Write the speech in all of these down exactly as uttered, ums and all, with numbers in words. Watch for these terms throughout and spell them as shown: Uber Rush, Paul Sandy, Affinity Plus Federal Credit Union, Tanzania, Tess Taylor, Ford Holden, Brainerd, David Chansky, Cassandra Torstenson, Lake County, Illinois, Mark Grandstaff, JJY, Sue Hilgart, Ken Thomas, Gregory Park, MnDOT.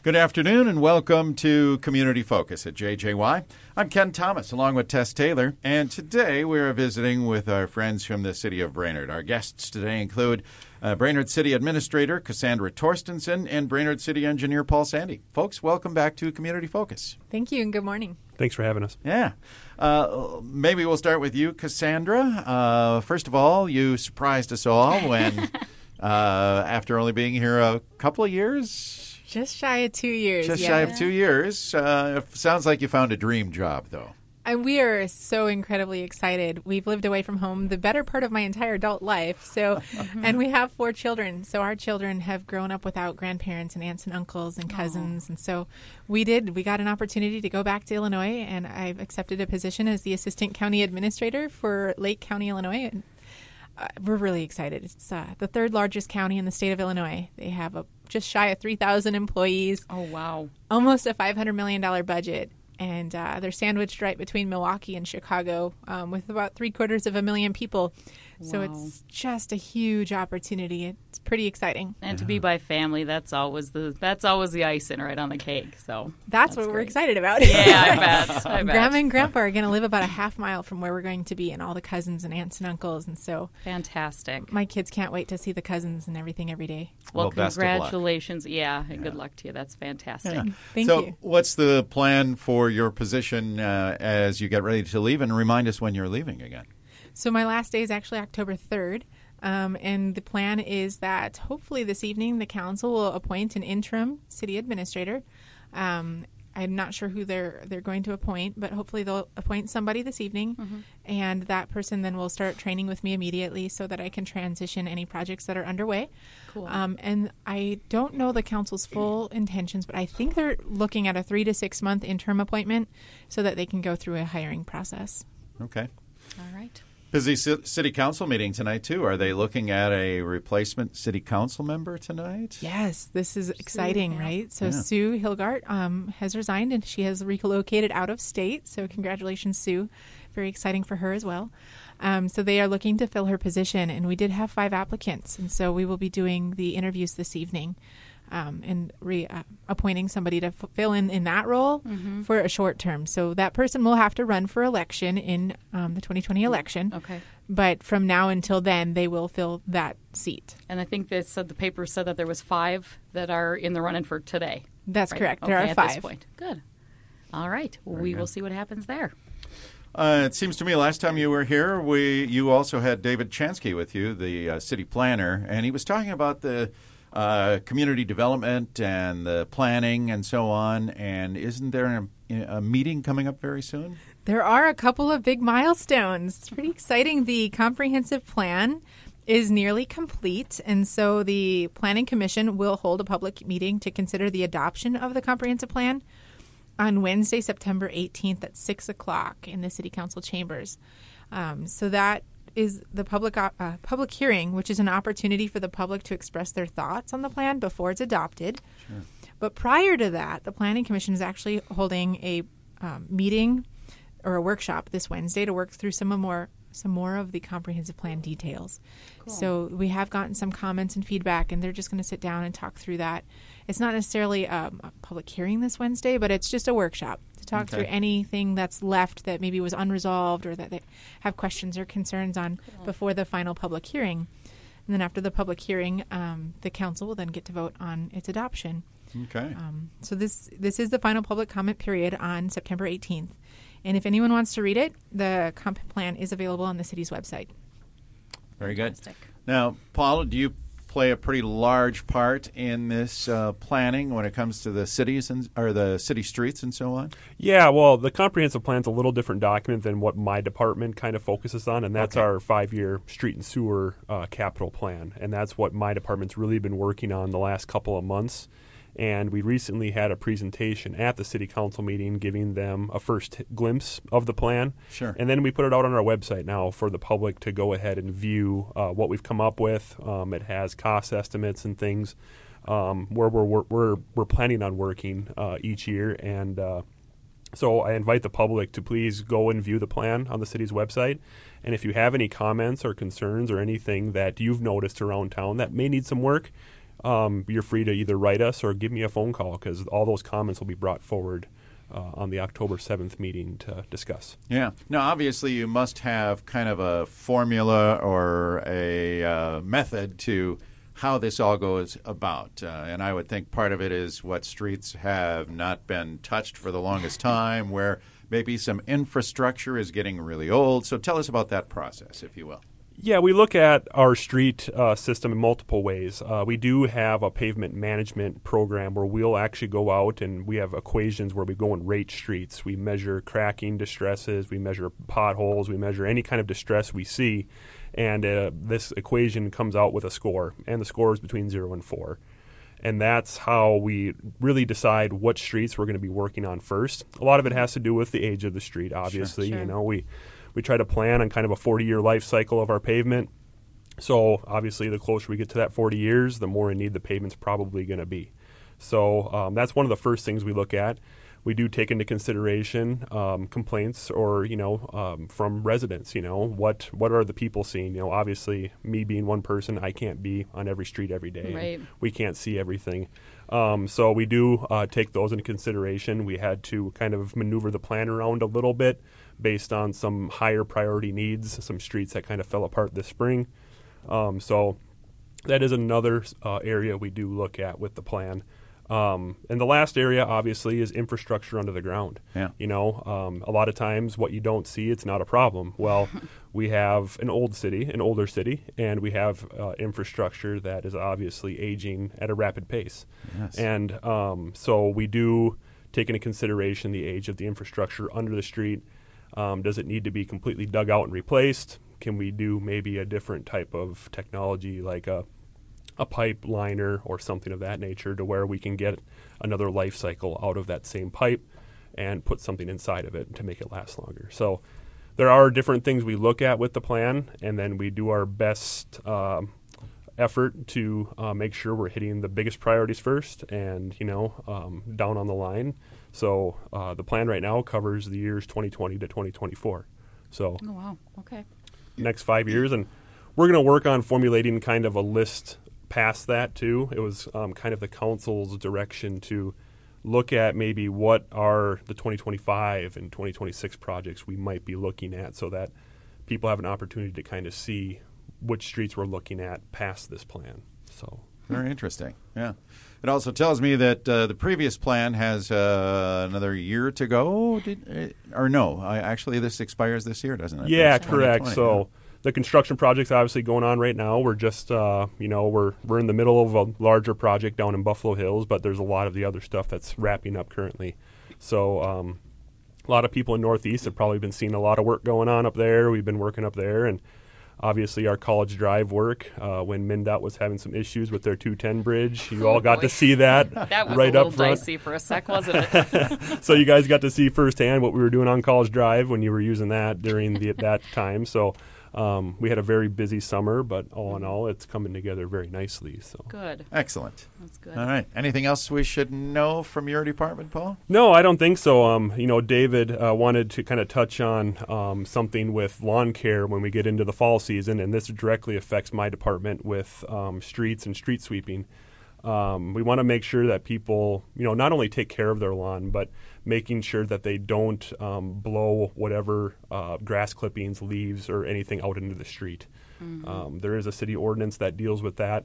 Good afternoon and welcome to Community Focus at J J Y. I'm Ken Thomas along with Tess Taylor, and today we're visiting with our friends from the city of Brainerd. Our guests today include Uh, Brainerd City Administrator Cassandra Torstenson and Brainerd City Engineer Paul Sandy. Folks, welcome back to Community Focus. Thank you and good morning. Thanks for having us. Yeah. Uh, maybe we'll start with you, Cassandra. Uh, first of all, you surprised us all when, uh, after only being here a couple of years? Just shy of two years. Just yeah. shy of two years. Uh, it sounds like you found a dream job, though. We are so incredibly excited. We've lived away from home the better part of my entire adult life. So, and we have four children. So our children have grown up without grandparents and aunts and uncles and cousins. Aww. And so we did. We got an opportunity to go back to Illinois, and I've accepted a position as the Assistant County Administrator for Lake County, Illinois. And uh, we're really excited. It's uh, the third largest county in the state of Illinois. They have a, just shy of three thousand employees. Oh, wow. Almost a five hundred million dollars budget. And uh, they're sandwiched right between Milwaukee and Chicago um, with about three quarters of a million people. Wow. So it's just a huge opportunity. It's pretty exciting. And yeah. to be by family, that's always the that's always the icing right on the cake. So That's, that's what great. we're excited about. Yeah, I bet. I bet. Grandma and Grandpa are going to live about a half mile from where we're going to be, and all the cousins and aunts and uncles. And so fantastic. My kids can't wait to see the cousins and everything every day. Well, well congratulations. Yeah, and yeah. good luck to you. That's fantastic. Yeah. Thank so you. So what's the plan for your position uh, as you get ready to leave, and remind us when you're leaving again? So my last day is actually October third, um, and the plan is that hopefully this evening the council will appoint an interim city administrator. Um, I'm not sure who they're they're going to appoint, but hopefully they'll appoint somebody this evening, mm-hmm. and that person then will start training with me immediately so that I can transition any projects that are underway. Cool. Um, and I don't know the council's full intentions, but I think they're looking at a three to six month interim appointment so that they can go through a hiring process. Okay. All right. Busy city council meeting tonight, too. Are they looking at a replacement city council member tonight? Yes, this is exciting, Sue, right? So yeah. Sue Hilgart um, has resigned, and she has relocated out of state. So congratulations, Sue. Very exciting for her as well. Um, so they are looking to fill her position, and we did have five applicants. And so we will be doing the interviews this evening um, and re- uh, appointing somebody to f- fill in in that role mm-hmm. for a short term. So that person will have to run for election in um, the twenty twenty election. Okay. But from now until then, they will fill that seat. And I think they said the paper said that there was five that are in the running for today. That's right? correct. There okay, are five. At this point. Good. All right. Very we good. will see what happens there. Uh, it seems to me last time you were here, we you also had David Chansky with you, the uh, city planner, and he was talking about the uh, community development and the planning and so on. And isn't there a, a meeting coming up very soon? There are a couple of big milestones. It's pretty exciting. The comprehensive plan is nearly complete, and so the Planning Commission will hold a public meeting to consider the adoption of the comprehensive plan on Wednesday, September eighteenth at six o'clock in the City Council chambers. Um, so that is the public op- uh, public hearing, which is an opportunity for the public to express their thoughts on the plan before it's adopted. Sure. But prior to that, the Planning Commission is actually holding a um, meeting or a workshop this Wednesday to work through some more some more of the comprehensive plan details. Cool. So we have gotten some comments and feedback, and they're just going to sit down and talk through that. It's not necessarily a, a public hearing this Wednesday, but it's just a workshop to talk okay. through anything that's left that maybe was unresolved or that they have questions or concerns on cool. before the final public hearing. And then after the public hearing, um, the council will then get to vote on its adoption. Okay. Um, so this this is the final public comment period on September eighteenth. And if anyone wants to read it, the comp plan is available on the city's website. Very good. Fantastic. Now, Paul, do you play a pretty large part in this uh, planning when it comes to the cities and or the city streets and so on? Yeah, well, the comprehensive plan's a little different document than what my department kind of focuses on, and that's okay. our five-year street and sewer uh, capital plan. And that's what my department's really been working on the last couple of months. And we recently had a presentation at the city council meeting giving them a first glimpse of the plan. Sure. And then we put it out on our website now for the public to go ahead and view uh, what we've come up with. Um, it has cost estimates and things um, where we're, we're, we're, we're planning on working uh, each year. And uh, so I invite the public to please go and view the plan on the city's website. And if you have any comments or concerns or anything that you've noticed around town that may need some work, Um, you're free to either write us or give me a phone call, because all those comments will be brought forward uh, on the October seventh meeting to discuss. Yeah. Now, obviously, you must have kind of a formula or a uh, method to how this all goes about. Uh, and I would think part of it is what streets have not been touched for the longest time, where maybe some infrastructure is getting really old. So tell us about that process, if you will. Yeah, we look at our street uh, system in multiple ways. Uh, we do have a pavement management program where we'll actually go out and we have equations where we go and rate streets. We measure cracking distresses, we measure potholes, we measure any kind of distress we see. And uh, this equation comes out with a score, and the score is between zero and four. And that's how we really decide what streets we're going to be working on first. A lot of it has to do with the age of the street, obviously. Sure, sure. You know, we... We try to plan on kind of a forty-year life cycle of our pavement. So obviously the closer we get to that forty years, the more in need the pavement's probably going to be. So um, that's one of the first things we look at. We do take into consideration um, complaints or, you know, um, from residents, you know, what what are the people seeing? You know, obviously me being one person, I can't be on every street every day. Right. We can't see everything. Um, so we do uh, take those into consideration. We had to kind of maneuver the plan around a little bit based on some higher priority needs, some streets that kind of fell apart this spring. Um, so that is another uh, area we do look at with the plan. Um, and the last area, obviously, is infrastructure under the ground. Yeah. You know, um, a lot of times what you don't see, it's not a problem. Well, we have an old city, an older city, and we have uh, infrastructure that is obviously aging at a rapid pace. Yes. And um, so we do take into consideration the age of the infrastructure under the street. Um, does it need to be completely dug out and replaced? Can we do maybe a different type of technology, like a a pipe liner or something of that nature, to where we can get another life cycle out of that same pipe and put something inside of it to make it last longer. So there are different things we look at with the plan, and then we do our best um, effort to uh, make sure we're hitting the biggest priorities first and, you know, um, down on the line. So uh, the plan right now covers the years twenty twenty to twenty twenty-four. So oh, wow. Okay. Next five years. And we're going to work on formulating kind of a list past that too. It was um, kind of the council's direction to look at maybe what are the twenty twenty-five and twenty twenty-six projects we might be looking at, so that people have an opportunity to kind of see which streets we're looking at past this plan. So very interesting. Yeah. It also tells me that uh, the previous plan has uh, another year to go, Did it, or no, I, actually this expires this year, doesn't it? Yeah, correct. So yeah. The construction project's obviously going on right now. We're just, uh, you know, we're we're in the middle of a larger project down in Buffalo Hills, but there's a lot of the other stuff that's wrapping up currently. So um, a lot of people in Northeast have probably been seeing a lot of work going on up there. We've been working up there, and obviously our College Drive work, uh, when MnDOT was having some issues with their two ten bridge, you all got to see that, that was right up front. That was a little dicey for a sec, wasn't it? So you guys got to see firsthand what we were doing on College Drive when you were using that during the, that time. So um, we had a very busy summer, but all in all, it's coming together very nicely. So good. Excellent. That's good. All right. Anything else we should know from your department, Paul? No, I don't think so. Um, you know, David uh, wanted to kind of touch on um, something with lawn care when we get into the fall season, and this directly affects my department with um, streets and street sweeping. Um, we want to make sure that people, you know, not only take care of their lawn, but making sure that they don't um, blow whatever uh, grass clippings, leaves, or anything out into the street. Mm-hmm. Um, there is a city ordinance that deals with that.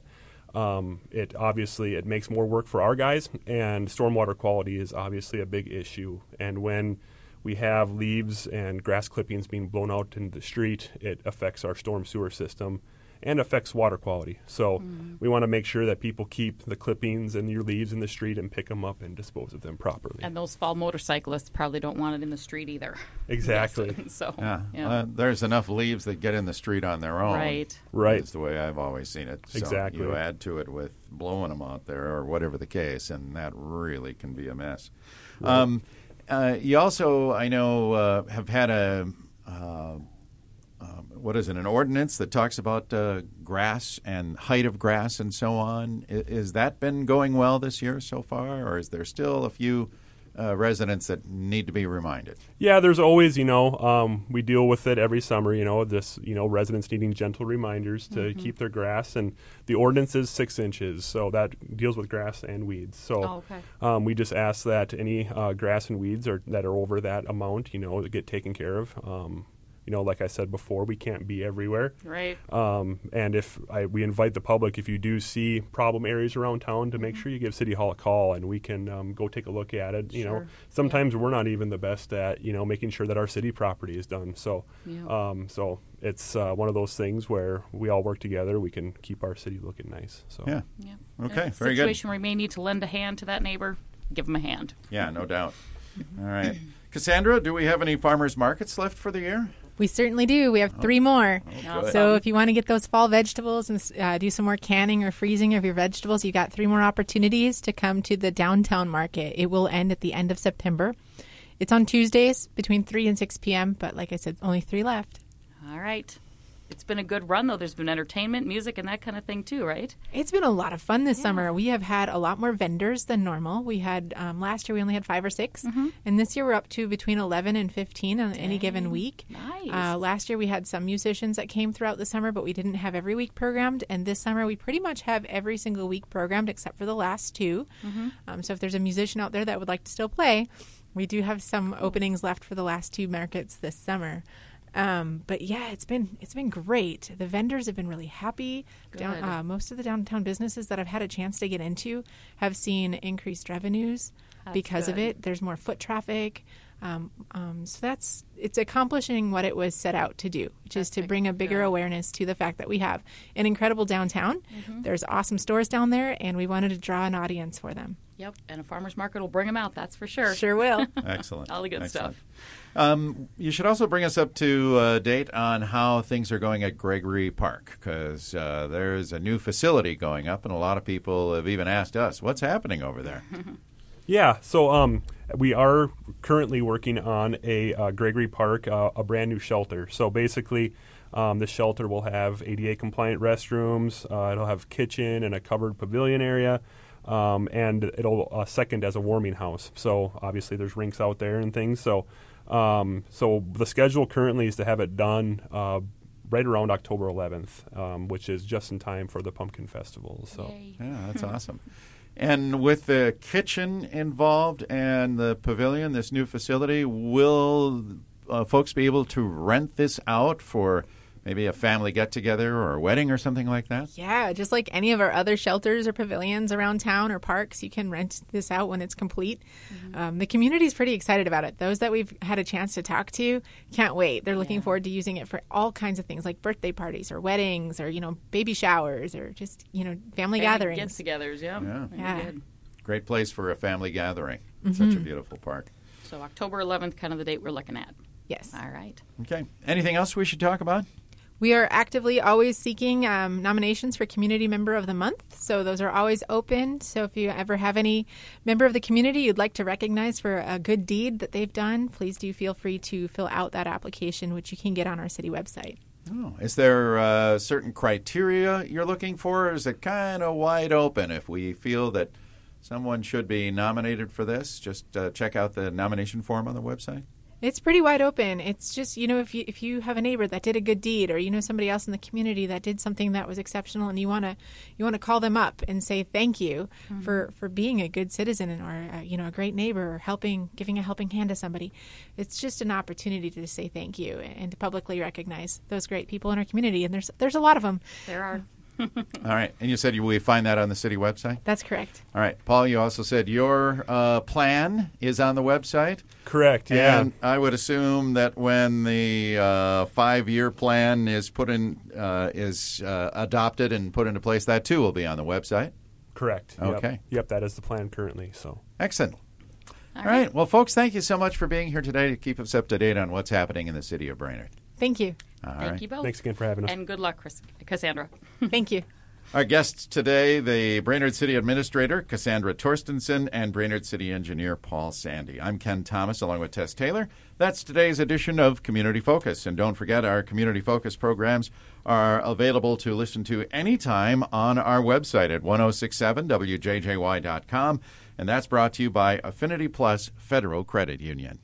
Um, it obviously it makes more work for our guys, and stormwater quality is obviously a big issue. And when we have leaves and grass clippings being blown out into the street, it affects our storm sewer system. and affects water quality. So mm. we want to make sure that people keep the clippings and your leaves in the street and pick them up and dispose of them properly. And those fall motorcyclists probably don't want it in the street either. Exactly. so yeah. Yeah. Uh, there's enough leaves that get in the street on their own. Right. Right. That's the way I've always seen it. So exactly. You add to it with blowing them out there or whatever the case, and that really can be a mess. Right. Um, uh, you also, I know, uh, have had a... Uh, Um, what is it, an ordinance that talks about uh, grass and height of grass and so on. Is, is that been going well this year so far, or is there still a few uh, residents that need to be reminded? Yeah, there's always, you know, um, we deal with it every summer, you know, this, you know, residents needing gentle reminders to mm-hmm. keep their grass. And the ordinance is six inches, so that deals with grass and weeds. So oh, okay. um, we just ask that any uh, grass and weeds are, that are over that amount, you know, get taken care of. Um You know, like I said before, we can't be everywhere. Right. Um, and if I, we invite the public, if you do see problem areas around town, to make mm-hmm. sure you give City Hall a call, and we can um, go take a look at it. You sure. know, sometimes yeah. we're not even the best at, you know, making sure that our city property is done. So, yeah. um, so it's uh, one of those things where we all work together. We can keep our city looking nice. So yeah. yeah. Okay. That's very situation good. Situation where you may need to lend a hand to that neighbor, give them a hand. Yeah, no doubt. All right, Cassandra, do we have any farmers markets left for the year? We certainly do. We have three more. Oh, so if you want to get those fall vegetables and uh, do some more canning or freezing of your vegetables, you've got three more opportunities to come to the downtown market. It will end at the end of September. It's on Tuesdays between three and six p.m., but like I said, only three left. All right. It's been a good run, though. There's been entertainment, music, and that kind of thing, too, right? It's been a lot of fun this yeah. summer. We have had a lot more vendors than normal. We had um, last year we only had five or six, mm-hmm. and this year we're up to between eleven and fifteen on Dang. Any given week. Nice. Uh, last year we had some musicians that came throughout the summer, but we didn't have every week programmed, and this summer we pretty much have every single week programmed except for the last two. Mm-hmm. Um, so if there's a musician out there that would like to still play, we do have some openings left for the last two markets this summer. Um, but yeah, it's been it's been great. The vendors have been really happy. Down, uh, most of the downtown businesses that I've had a chance to get into have seen increased revenues that's because good. Of it. There's more foot traffic, um, um, so that's it's accomplishing what it was set out to do, which that's is to bring a bigger good. Awareness to the fact that we have an incredible downtown. Mm-hmm. There's awesome stores down there, and we wanted to draw an audience for them. Yep, and a farmer's market will bring them out, that's for sure. Sure will. Excellent. All the good Excellent. Stuff. Um, you should also bring us up to uh, date on how things are going at Gregory Park, because uh, there is a new facility going up, and a lot of people have even asked us, what's happening over there? yeah, so um, we are currently working on a uh, Gregory Park, uh, a brand new shelter. So basically, um, the shelter will have A D A-compliant restrooms, uh, it'll have kitchen and a covered pavilion area. Um, and it'll uh, second as a warming house. So obviously there's rinks out there and things. So um, so the schedule currently is to have it done uh, right around October eleventh, um, which is just in time for the Pumpkin Festival. So Yay. Yeah, that's awesome. And with the kitchen involved and the pavilion, this new facility, will uh, folks be able to rent this out for maybe a family get-together or a wedding or something like that? Yeah, just like any of our other shelters or pavilions around town or parks, you can rent this out when it's complete. Mm-hmm. Um, the community is pretty excited about it. Those that we've had a chance to talk to can't wait. They're looking yeah. forward to using it for all kinds of things like birthday parties or weddings or, you know, baby showers or just, you know, family, family gatherings. Get-togethers, yeah. Yeah. yeah. Great place for a family gathering. Mm-hmm. Such a beautiful park. So October eleventh, kind of the date we're looking at. Yes. All right. Okay. Anything else we should talk about? We are actively always seeking um, nominations for Community Member of the Month, so those are always open. So if you ever have any member of the community you'd like to recognize for a good deed that they've done, please do feel free to fill out that application, which you can get on our city website. Oh, is there uh, certain criteria you're looking for, or is it kind of wide open? If we feel that someone should be nominated for this, just uh, check out the nomination form on the website? It's pretty wide open. It's just, you know, if you if you have a neighbor that did a good deed, or you know somebody else in the community that did something that was exceptional, and you wanna you wanna call them up and say thank you mm-hmm. for, for being a good citizen or uh, you know a great neighbor or helping giving a helping hand to somebody, it's just an opportunity to say thank you and to publicly recognize those great people in our community. And there's there's a lot of them. There are. All right. And you said you will find that on the city website? That's correct. All right. Paul, you also said your uh, plan is on the website? Correct, yeah. And I would assume that when the uh, five-year plan is put in, uh, is uh, adopted and put into place, that too will be on the website? Correct. Okay. Yep, yep, that is the plan currently. So excellent. All, All right. right. Well, folks, thank you so much for being here today to keep us up to date on what's happening in the city of Brainerd. Thank you. All Thank right. you both. Thanks again for having us. And good luck, Chris, Cassandra. Thank you. Our guests today, the Brainerd City Administrator, Cassandra Torstenson, and Brainerd City Engineer, Paul Sandy. I'm Ken Thomas, along with Tess Taylor. That's today's edition of Community Focus. And don't forget, our Community Focus programs are available to listen to anytime on our website at ten sixty-seven w j j y dot com. And that's brought to you by Affinity Plus Federal Credit Union.